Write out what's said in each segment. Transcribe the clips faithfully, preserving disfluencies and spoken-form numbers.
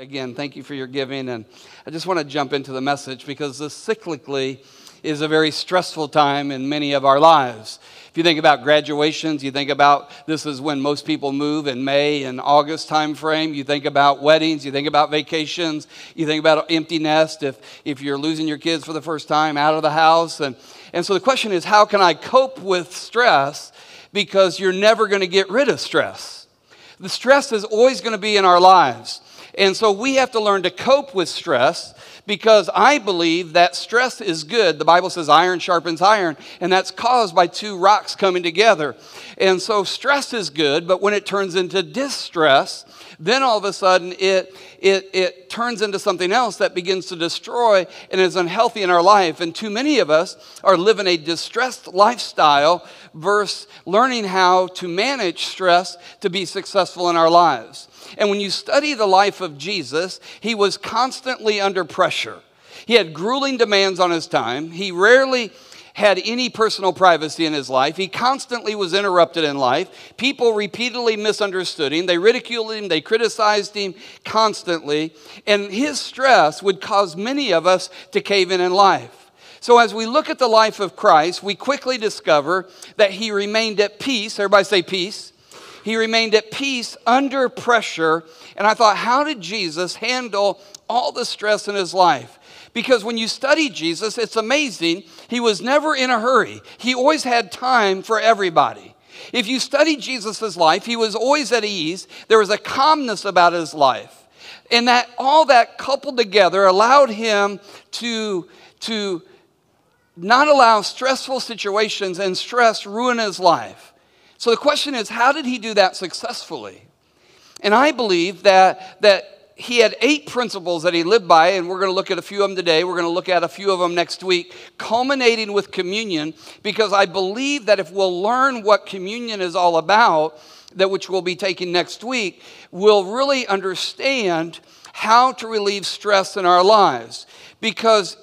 again, thank you for your giving. And I just want to jump into the message because this cyclically is a very stressful time in many of our lives. If you think about graduations, you think about this is when most people move in May and August time frame. You think about weddings, you think about vacations, you think about empty nest, if, if you're losing your kids for the first time out of the house. And, and so the question is, how can I cope with stress? Because you're never going to get rid of stress. The stress is always going to be in our lives. And so we have to learn to cope with stress because I believe that stress is good. The Bible says iron sharpens iron, and that's caused by two rocks coming together. And so stress is good, but when it turns into distress, then all of a sudden it, it, it turns into something else that begins to destroy and is unhealthy in our life. And too many of us are living a distressed lifestyle versus learning how to manage stress to be successful in our lives. And when you study the life of Jesus, he was constantly under pressure. He had grueling demands on his time. He rarely had any personal privacy in his life. He constantly was interrupted in life. People repeatedly misunderstood him. They ridiculed him. They criticized him constantly. And his stress would cause many of us to cave in in life. So as we look at the life of Christ, we quickly discover that he remained at peace. Everybody say peace. He remained at peace under pressure. And I thought, how did Jesus handle all the stress in his life? Because when you study Jesus, it's amazing. He was never in a hurry. He always had time for everybody. If you study Jesus' life, he was always at ease. There was a calmness about his life. And that all that coupled together allowed him to... to not allow stressful situations and stress ruin his life. So the question is, how did he do that successfully? And I believe that, that he had eight principles that he lived by, and we're going to look at a few of them today. We're going to look at a few of them next week, culminating with communion, because I believe that if we'll learn what communion is all about, that which we'll be taking next week, we'll really understand how to relieve stress in our lives. Because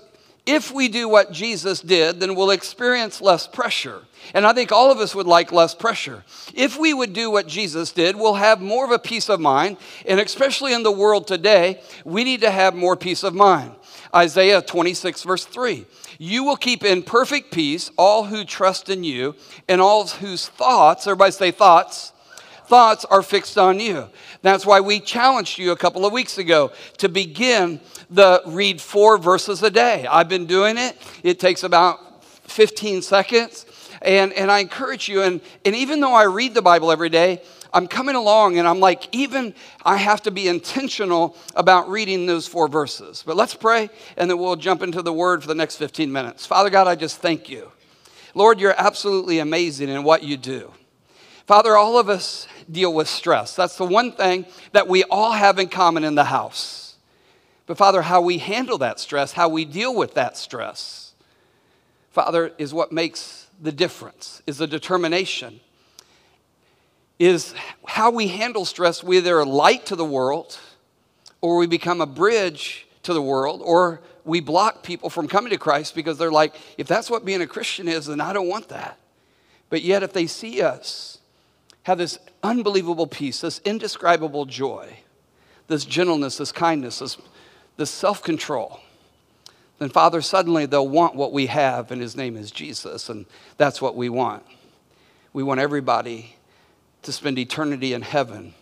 if we do what Jesus did, then we'll experience less pressure. And I think all of us would like less pressure. If we would do what Jesus did, we'll have more of a peace of mind. And especially in the world today, we need to have more peace of mind. Isaiah twenty-six, verse three. You will keep in perfect peace all who trust in you and all whose thoughts, everybody say thoughts, thoughts are fixed on you. That's why we challenged you a couple of weeks ago to begin the read four verses a day. I've been doing it. It takes about fifteen seconds. And, and I encourage you, and, and even though I read the Bible every day, I'm coming along and I'm like, even I have to be intentional about reading those four verses. But let's pray, and then we'll jump into the Word for the next fifteen minutes. Father God, I just thank you. Lord, you're absolutely amazing in what you do. Father, all of us deal with stress. That's the one thing that we all have in common in the house. But Father, how we handle that stress, how we deal with that stress, Father, is what makes the difference, is the determination, is how we handle stress. We either are light to the world, or we become a bridge to the world, or we block people from coming to Christ because they're like, if that's what being a Christian is, then I don't want that. But yet if they see us have this unbelievable peace, this indescribable joy, this gentleness, this kindness, this, this self-control, then, Father, suddenly they'll want what we have, and his name is Jesus, and that's what we want. We want everybody to spend eternity in heaven,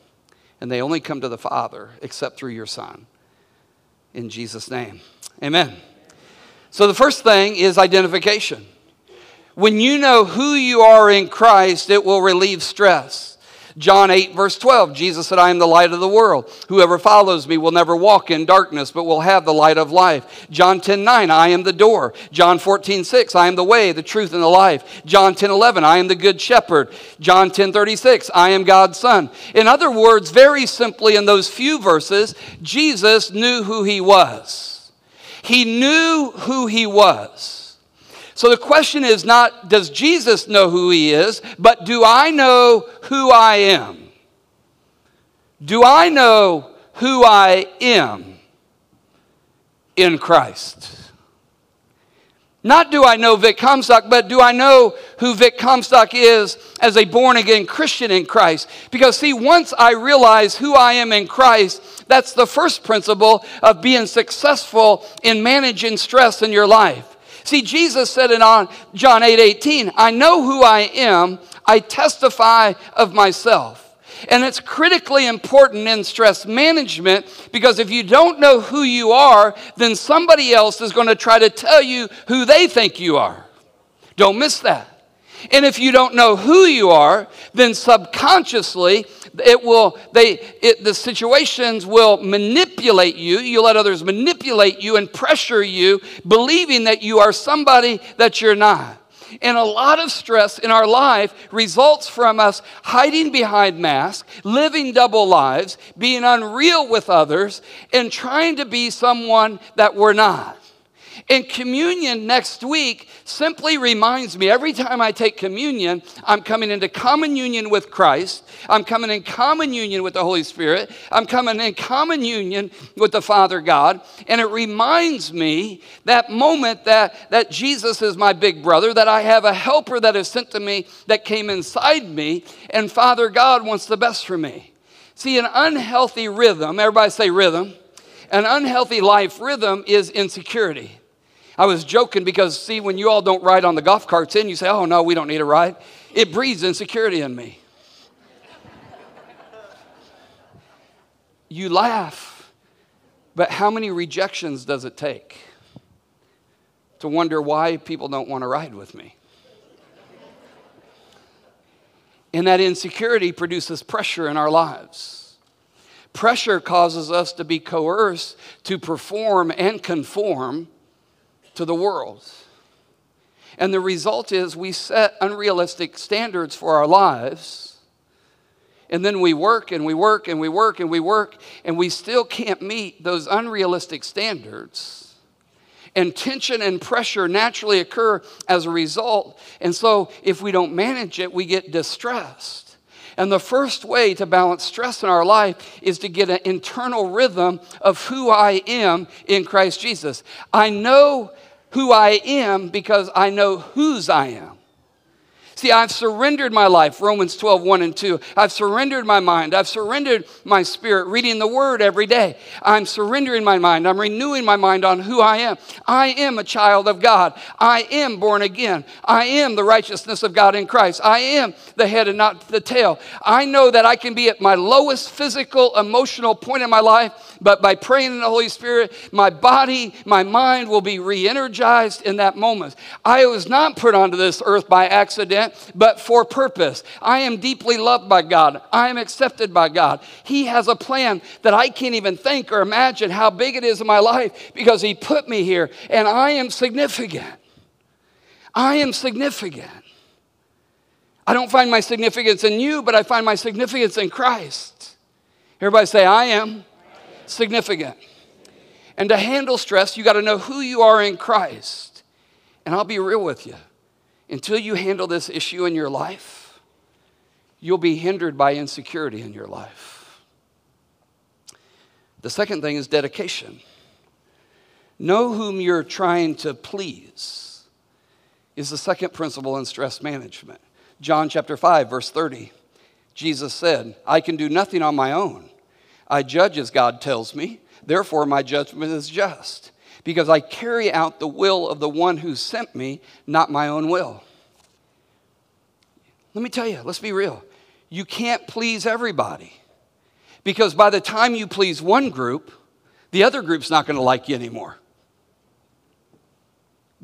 and they only come to the Father except through your Son. In Jesus' name, amen. So the first thing is identification. When you know who you are in Christ, it will relieve stress. John eight, verse twelve, Jesus said, I am the light of the world. Whoever follows me will never walk in darkness, but will have the light of life. John ten, nine, I am the door. John fourteen, six, I am the way, the truth, and the life. John ten, eleven, I am the good shepherd. John ten, thirty-six, I am God's son. In other words, very simply in those few verses, Jesus knew who he was. He knew who he was. So the question is not, does Jesus know who he is, but do I know who I am? Do I know who I am in Christ? Not do I know Vic Comstock, but do I know who Vic Comstock is as a born-again Christian in Christ? Because, see, once I realize who I am in Christ, That's the first principle of being successful in managing stress in your life. See, Jesus said in John eight eighteen, I know who I am, I testify of myself. And it's critically important in stress management, because if you don't know who you are, then somebody else is going to try to tell you who they think you are. Don't miss that. And if you don't know who you are, then subconsciously, it will, they, it, the situations will manipulate you. You let others manipulate you and pressure you, believing that you are somebody that you're not. And a lot of stress in our life results from us hiding behind masks, living double lives, being unreal with others, and trying to be someone that we're not. And communion next week simply reminds me, every time I take communion, I'm coming into common union with Christ. I'm coming in common union with the Holy Spirit. I'm coming in common union with the Father God. And it reminds me that moment that, that Jesus is my big brother, that I have a helper that is sent to me that came inside me, and Father God wants the best for me. See, an unhealthy rhythm, everybody say rhythm, an unhealthy life rhythm is insecurity. I was joking because, see, when you all don't ride on the golf carts in, you say, oh, no, we don't need a ride. It breeds insecurity in me. You laugh, but how many rejections does it take to wonder why people don't want to ride with me? And that insecurity produces pressure in our lives. Pressure causes us to be coerced to perform and conform to the world. And the result is we set unrealistic standards for our lives, and then we work and we work and we work and we work, and we still can't meet those unrealistic standards. And tension and pressure naturally occur as a result. And so if we don't manage it, we get distressed. And the first way to balance stress in our life is to get an internal rhythm of who I am in Christ Jesus. I know who I am because I know whose I am. See, I've surrendered my life, Romans twelve, one and two. I've surrendered my mind. I've surrendered my spirit, reading the word every day. I'm surrendering my mind. I'm renewing my mind on who I am. I am a child of God. I am born again. I am the righteousness of God in Christ. I am the head and not the tail. I know that I can be at my lowest physical, emotional point in my life, but by praying in the Holy Spirit, my body, my mind will be re-energized in that moment. I was not put onto this earth by accident, but for purpose. I am deeply loved by God. I am accepted by God. He has a plan that I can't even think or imagine how big it is in my life, because he put me here, and I am significant. I am significant. I don't find my significance in you, but I find my significance in Christ. Everybody say, I am, I am. Significant. And to handle stress, you got to know who you are in Christ. And I'll be real with you. Until you handle this issue in your life, you'll be hindered by insecurity in your life. The second thing is dedication. Know whom you're trying to please is the second principle in stress management. John chapter five, verse thirty, Jesus said, I can do nothing on my own. I judge as God tells me, therefore my judgment is just, because I carry out the will of the one who sent me, not my own will. Let me tell you, let's be real. You can't please everybody, because by the time you please one group, the other group's not going to like you anymore.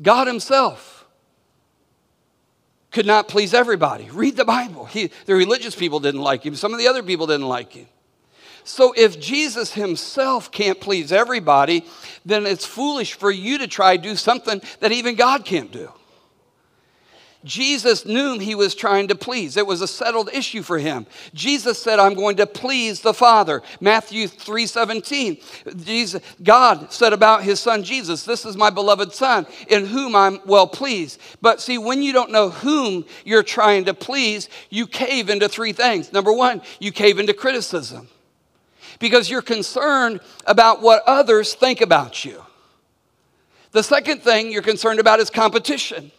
God himself could not please everybody. Read the Bible. He, the religious people didn't like him. Some of the other people didn't like him. So if Jesus himself can't please everybody, then it's foolish for you to try to do something that even God can't do. Jesus knew he was trying to please. It was a settled issue for him. Jesus said, I'm going to please the Father. Matthew three seventeen, Jesus, God said about his son Jesus, this is my beloved son in whom I'm well pleased. But see, when you don't know whom you're trying to please, you cave into three things. Number one, you cave into criticism, because you're concerned about what others think about you. The second thing you're concerned about is competition,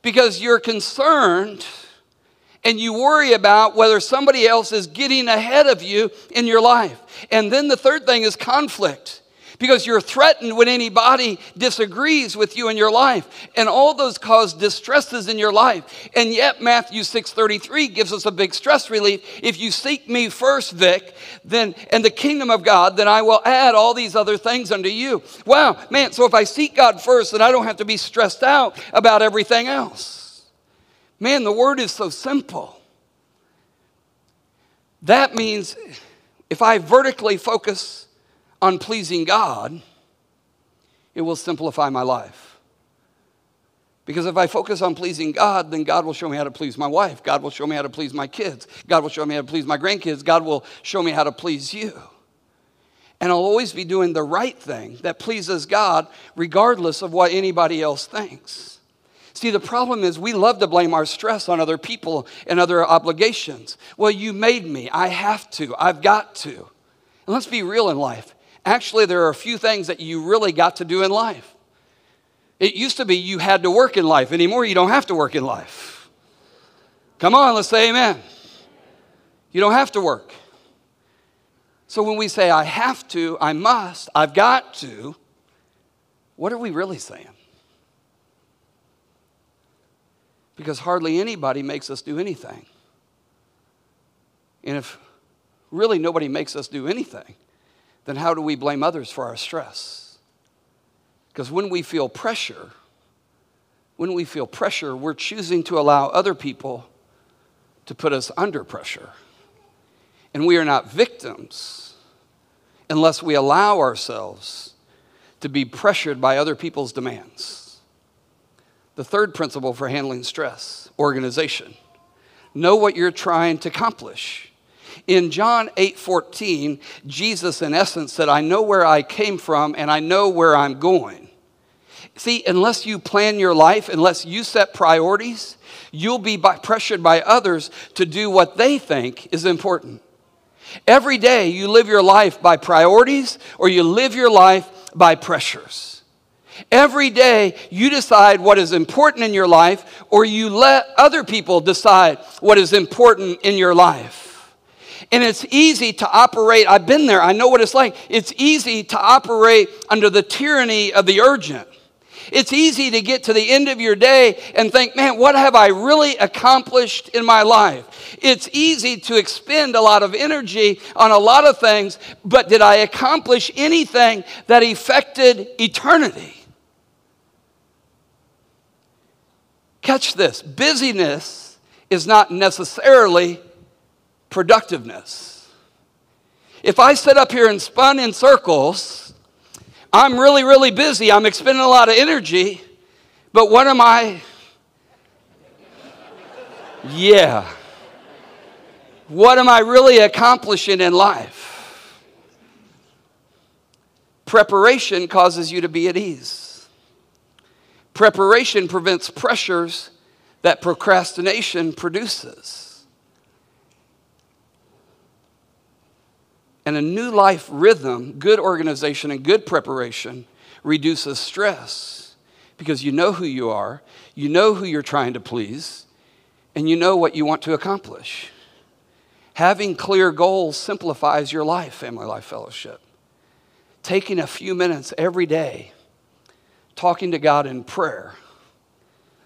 because you're concerned and you worry about whether somebody else is getting ahead of you in your life. And then the third thing is conflict, because you're threatened when anybody disagrees with you in your life. And all those cause distresses in your life. And yet Matthew six thirty-three gives us a big stress relief. If you seek me first, Vic, then, and the kingdom of God, then I will add all these other things unto you. Wow, man, so if I seek God first, then I don't have to be stressed out about everything else. Man, the word is so simple. That means if I vertically focus on pleasing God, it will simplify my life. Because if I focus on pleasing God, then God will show me how to please my wife. God will show me how to please my kids. God will show me how to please my grandkids. God will show me how to please you. And I'll always be doing the right thing that pleases God, regardless of what anybody else thinks. See, the problem is we love to blame our stress on other people and other obligations. Well, you made me. I have to. I've got to. And let's be real in life. Actually, there are a few things that you really got to do in life. It used to be you had to work in life. Anymore, you don't have to work in life. Come on, let's say amen. You don't have to work. So when we say, I have to, I must, I've got to, what are we really saying? Because hardly anybody makes us do anything. And if really nobody makes us do anything, then how do we blame others for our stress? Because when we feel pressure, when we feel pressure, we're choosing to allow other people to put us under pressure. And we are not victims unless we allow ourselves to be pressured by other people's demands. The third principle for handling stress, organization. Know what you're trying to accomplish. In John eight fourteen, Jesus, in essence, said, I know where I came from and I know where I'm going. See, unless you plan your life, unless you set priorities, you'll be by pressured by others to do what they think is important. Every day you live your life by priorities or you live your life by pressures. Every day you decide what is important in your life or you let other people decide what is important in your life. And it's easy to operate, I've been there, I know what it's like. It's easy to operate under the tyranny of the urgent. It's easy to get to the end of your day and think, man, what have I really accomplished in my life? It's easy to expend a lot of energy on a lot of things, but did I accomplish anything that affected eternity? Catch this, busyness is not necessarily productiveness. If I sit up here and spun in circles, I'm really, really busy. I'm expending a lot of energy, but what am I? Yeah. What am I really accomplishing in life? Preparation causes you to be at ease. Preparation prevents pressures that procrastination produces. And a new life rhythm, good organization, and good preparation reduces stress because you know who you are, you know who you're trying to please, and you know what you want to accomplish. Having clear goals simplifies your life, Family Life Fellowship. Taking a few minutes every day, talking to God in prayer.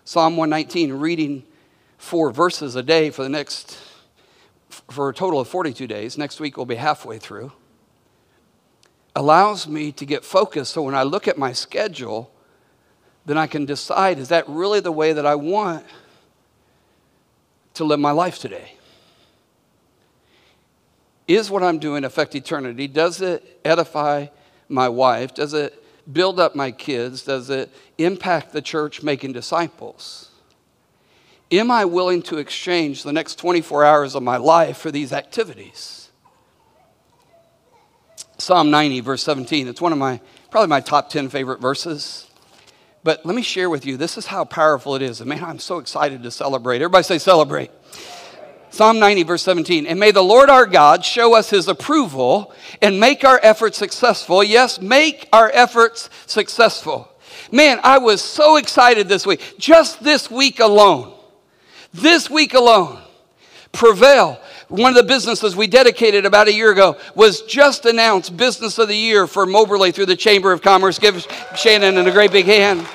Psalm one nineteen, reading four verses a day for the next for a total of forty-two days, next week we'll be halfway through, allows me to get focused so when I look at my schedule, then I can decide, is that really the way that I want to live my life today? Is what I'm doing affect eternity? Does it edify my wife? Does it build up my kids? Does it impact the church making disciples? Am I willing to exchange the next twenty-four hours of my life for these activities? Psalm ninety, verse seventeen. It's one of my, probably my top ten favorite verses. But let me share with you, this is how powerful it is. And man, I'm so excited to celebrate. Everybody say celebrate. Psalm ninety, verse seventeen. And may the Lord our God show us his approval and make our efforts successful. Yes, make our efforts successful. Man, I was so excited this week. Just this week alone. This week alone, Prevail, one of the businesses we dedicated about a year ago, was just announced Business of the Year for Moberly through the Chamber of Commerce. Give Shannon a great big hand.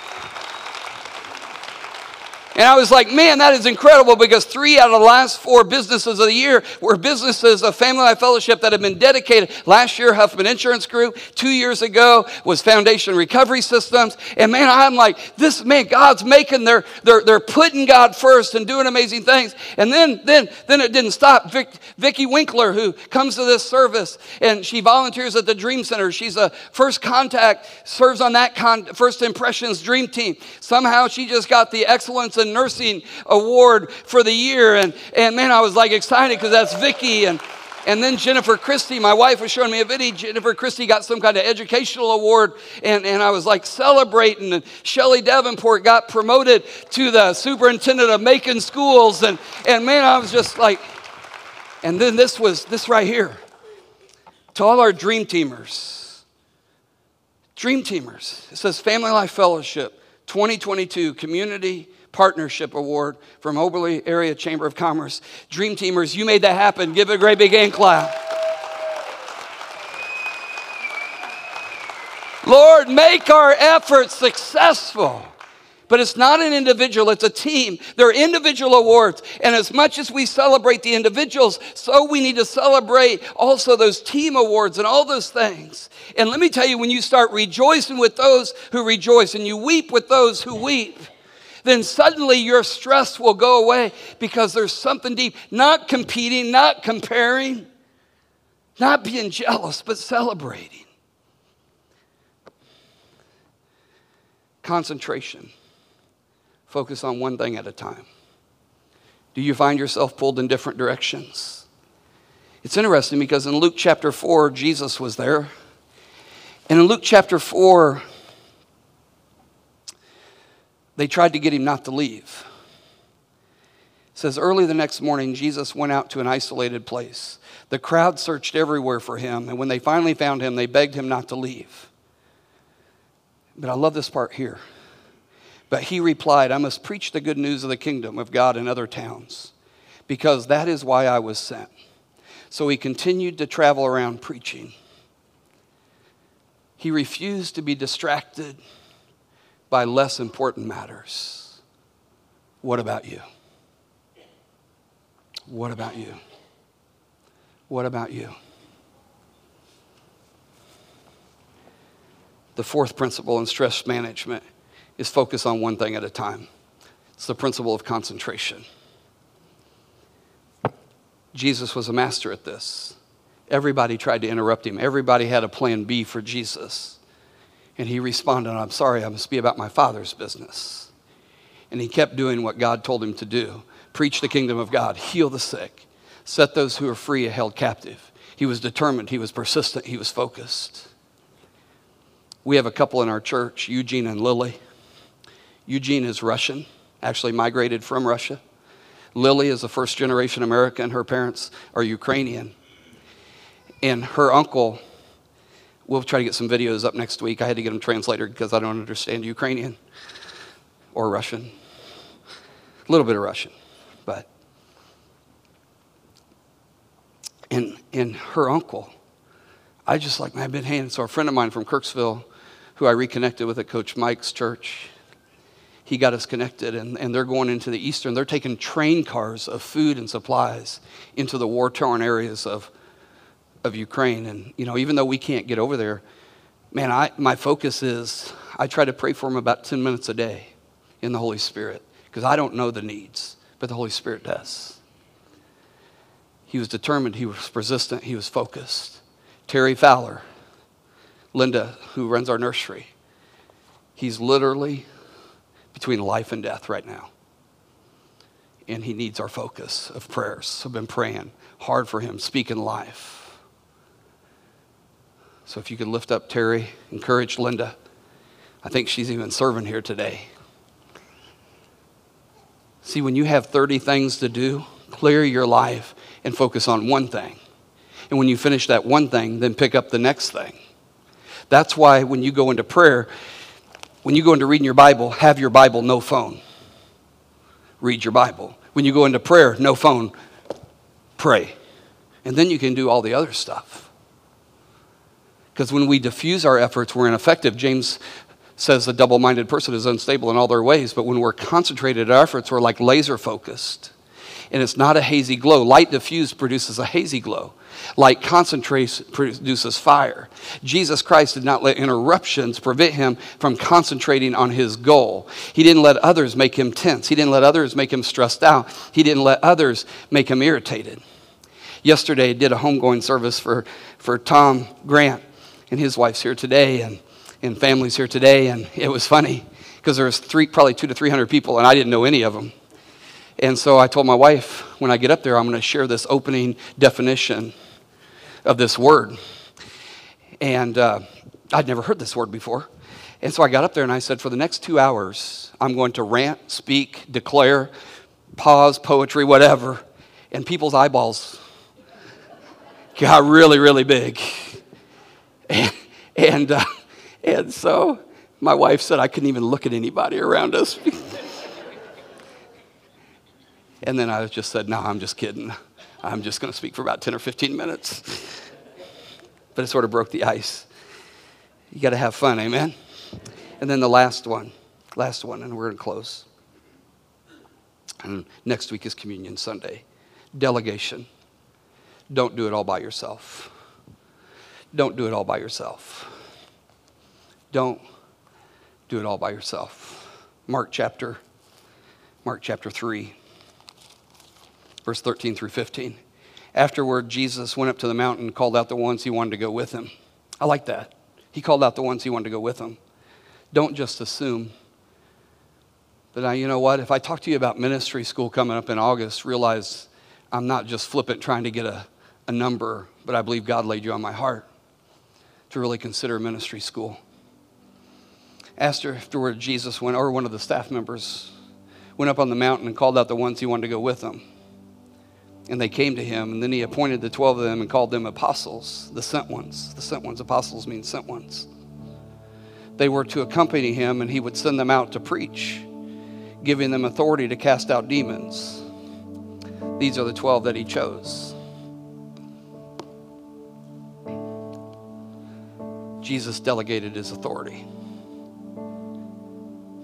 And I was like, man, that is incredible, because three out of the last four businesses of the year were businesses of Family Life Fellowship that have been dedicated. Last year, Huffman Insurance Group. Two years ago was Foundation Recovery Systems. And man, I'm like, this man, God's making their, they're, they're putting God first and doing amazing things. And then, then, then it didn't stop. Vic, Vicki Winkler, who comes to this service, and she volunteers at the Dream Center. She's a first contact, serves on that con First Impressions Dream Team. Somehow she just got the excellence in nursing award for the year, and and man, I was like excited because that's Vicki. And and then Jennifer Christie, my wife was showing me a video. Jennifer Christie got some kind of educational award, and, and I was like celebrating. And Shelly Davenport got promoted to the superintendent of Macon schools, and and man, I was just like, and then this was this right here. To all our dream teamers, dream teamers, it says Family Life Fellowship twenty twenty-two Community Partnership Award from Oberle Area Chamber of Commerce. Dream Teamers, you made that happen. Give it a great big hand clap. Lord, make our efforts successful. But it's not an individual, it's a team. There are individual awards. And as much as we celebrate the individuals, so we need to celebrate also those team awards and all those things. And let me tell you, when you start rejoicing with those who rejoice and you weep with those who weep, then suddenly your stress will go away, because there's something deep. Not competing, not comparing, not being jealous, but celebrating. Concentration. Focus on one thing at a time. Do you find yourself pulled in different directions? It's interesting because in Luke chapter four, Jesus was there. And in Luke chapter four, they tried to get him not to leave. It says, early the next morning, Jesus went out to an isolated place. The crowd searched everywhere for him, and when they finally found him, they begged him not to leave. But I love this part here. But he replied, I must preach the good news of the kingdom of God in other towns, because that is why I was sent. So he continued to travel around preaching. He refused to be distracted by less important matters. What about you? What about you? What about you? The fourth principle in stress management is focus on one thing at a time. It's the principle of concentration. Jesus was a master at this. Everybody tried to interrupt him. Everybody had a plan B for Jesus. And he responded, I'm sorry, I must be about my Father's business. And he kept doing what God told him to do. Preach the kingdom of God, heal the sick, set those who are free and held captive. He was determined, he was persistent, he was focused. We have a couple in our church, Eugene and Lily. Eugene is Russian, actually migrated from Russia. Lily is a first generation American. Her parents are Ukrainian. And her uncle, we'll try to get some videos up next week. I had to get them translated because I don't understand Ukrainian or Russian. A little bit of Russian, but. And, and her uncle, I just like, man, I've been handed. So a friend of mine from Kirksville, who I reconnected with at Coach Mike's church, he got us connected, and, and they're going into the eastern. They're taking train cars of food and supplies into the war-torn areas of of Ukraine. And you know, even though we can't get over there, man, I my focus is I try to pray for them about ten minutes a day in the Holy Spirit, because I don't know the needs, but the Holy Spirit does. He was determined, he was persistent, he was focused. Terry Fowler, Linda, who runs our nursery, he's literally between life and death right now. And he needs our focus of prayers. I've been praying hard for him, speaking life. So if you could lift up Terry, encourage Linda. I think she's even serving here today. See, when you have thirty things to do, clear your life and focus on one thing. And when you finish that one thing, then pick up the next thing. That's why when you go into prayer, when you go into reading your Bible, have your Bible, no phone. Read your Bible. When you go into prayer, no phone. pray. And then you can do all the other stuff. Because when we diffuse our efforts, we're ineffective. James says the double-minded person is unstable in all their ways, but when we're concentrated our efforts, we're like laser-focused. And it's not a hazy glow. Light diffused produces a hazy glow. Light concentrates produces fire. Jesus Christ did not let interruptions prevent him from concentrating on his goal. He didn't let others make him tense. He didn't let others make him stressed out. He didn't let others make him irritated. Yesterday, I did a homegoing service for, for Tom Grant, and his wife's here today, and, and family's here today, and it was funny, because there was three, probably two to three hundred people, and I didn't know any of them. And so I told my wife, when I get up there, I'm going to share this opening definition of this word. And uh, I'd never heard this word before. And so I got up there and I said, for the next two hours, I'm going to rant, speak, declare, pause, poetry, whatever. And people's eyeballs got really, really big. And, and, uh, and so my wife said I couldn't even look at anybody around us. And then I just said, no, I'm just kidding. I'm just going to speak for about ten or fifteen minutes. But it sort of broke the ice. You got to have fun, amen? And then the last one, last one, and we're going to close. And next week is Communion Sunday. Delegation. Don't do it all by yourself. Don't do it all by yourself. Don't do it all by yourself. Mark chapter, Mark chapter three. Verse thirteen through fifteen. Afterward, Jesus went up to the mountain and called out the ones he wanted to go with him. I like that. He called out the ones he wanted to go with him. Don't just assume. But now, you know what? If I talk to you about ministry school coming up in August, realize I'm not just flippant trying to get a, a number, but I believe God laid you on my heart to really consider ministry school. Afterward, Jesus went, or one of the staff members, went up on the mountain and called out the ones he wanted to go with him. And they came to him, and then he appointed the twelve of them and called them apostles, the sent ones. The sent ones, apostles mean sent ones. They were to accompany him, and he would send them out to preach, giving them authority to cast out demons. These are the twelve that he chose. Jesus delegated his authority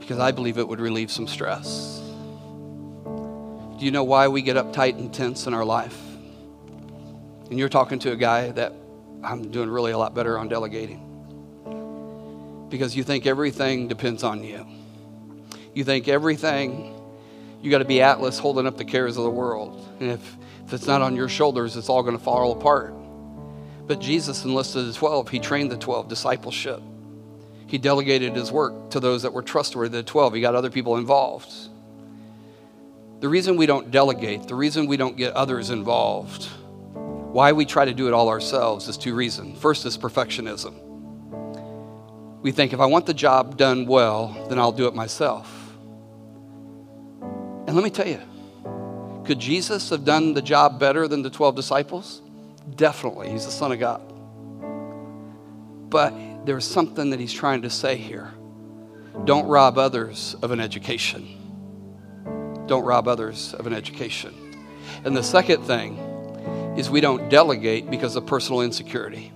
because I believe it would relieve some stress. Do you know why we get uptight and tense in our life? And you're talking to a guy that I'm doing really a lot better on delegating. Because you think everything depends on you. You think everything, you got to be Atlas holding up the cares of the world. And if, if it's not on your shoulders, it's all going to fall apart. But Jesus enlisted the twelve. He trained the twelve, discipleship. He delegated his work to those that were trustworthy, the twelve. He got other people involved. The reason we don't delegate, the reason we don't get others involved, why we try to do it all ourselves is two reasons. First is perfectionism. We think if I want the job done well, then I'll do it myself. And let me tell you, could Jesus have done the job better than the twelve disciples? Definitely. He's the Son of God. But there's something that he's trying to say here. Don't rob others of an education. Don't rob others of an education. And the second thing is we don't delegate because of personal insecurity.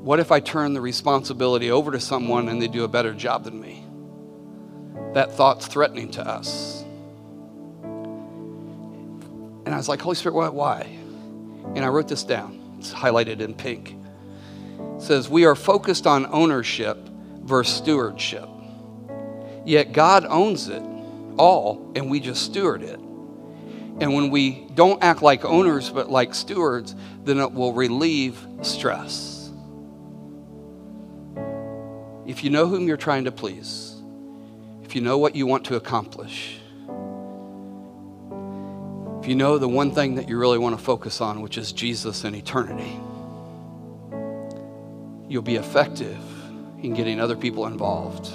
What if I turn the responsibility over to someone and they do a better job than me? That thought's threatening to us. And I was like, Holy Spirit, what? Why? And I wrote this down. It's highlighted in pink. It says, we are focused on ownership versus stewardship. Yet God owns it all, and we just steward it. And when we don't act like owners but like stewards, then it will relieve stress. If you know whom you're trying to please, if you know what you want to accomplish, if you know the one thing that you really want to focus on, which is Jesus and eternity, you'll be effective in getting other people involved.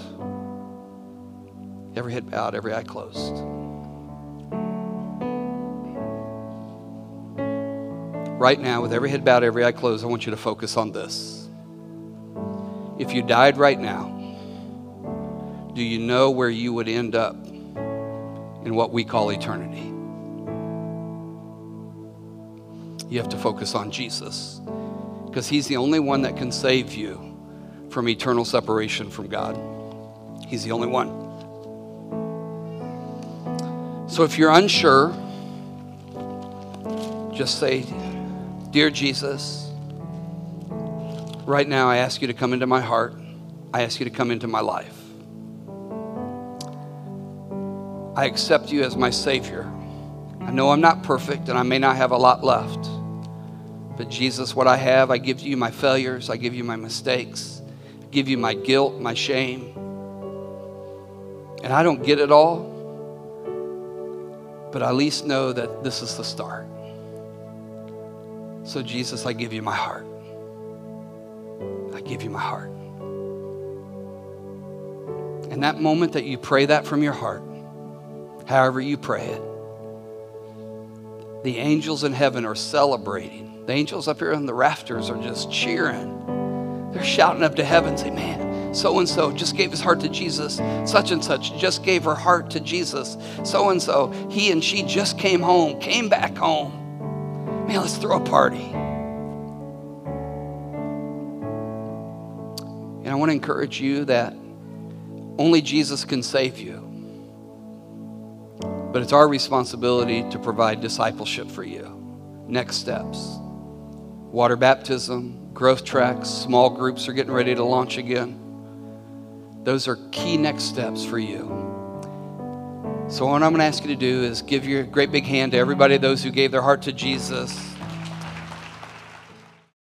Every head bowed, every eye closed. Right now, with every head bowed, every eye closed, I want you to focus on this. If you died right now, do you know where you would end up in what we call eternity? you have to focus on Jesus, because he's the only one that can save you from eternal separation from God. He's the only one. So if you're unsure, just say, "Dear Jesus, right now I ask you to come into my heart. I ask you to come into my life. I accept you as my Savior. I know I'm not perfect and I may not have a lot left. But Jesus, what I have, I give you my failures. I give you my mistakes. I give you my guilt, my shame. And I don't get it all, but I at least know that this is the start. So Jesus, I give you my heart. I give you my heart." And that moment that you pray that from your heart, however you pray it, the angels in heaven are celebrating. The angels up here on the rafters are just cheering. They're shouting up to heaven, saying, "Man, so-and-so just gave his heart to Jesus. Such and such just gave her heart to Jesus. So-and-so, he and she just came home, came back home. Man, let's throw a party." And I want to encourage you that only Jesus can save you. But it's our responsibility to provide discipleship for you. Next steps: water baptism, growth tracks, small groups are getting ready to launch again. Those are key next steps for you. So what I'm going to ask you to do is give your great big hand to everybody, those who gave their heart to Jesus.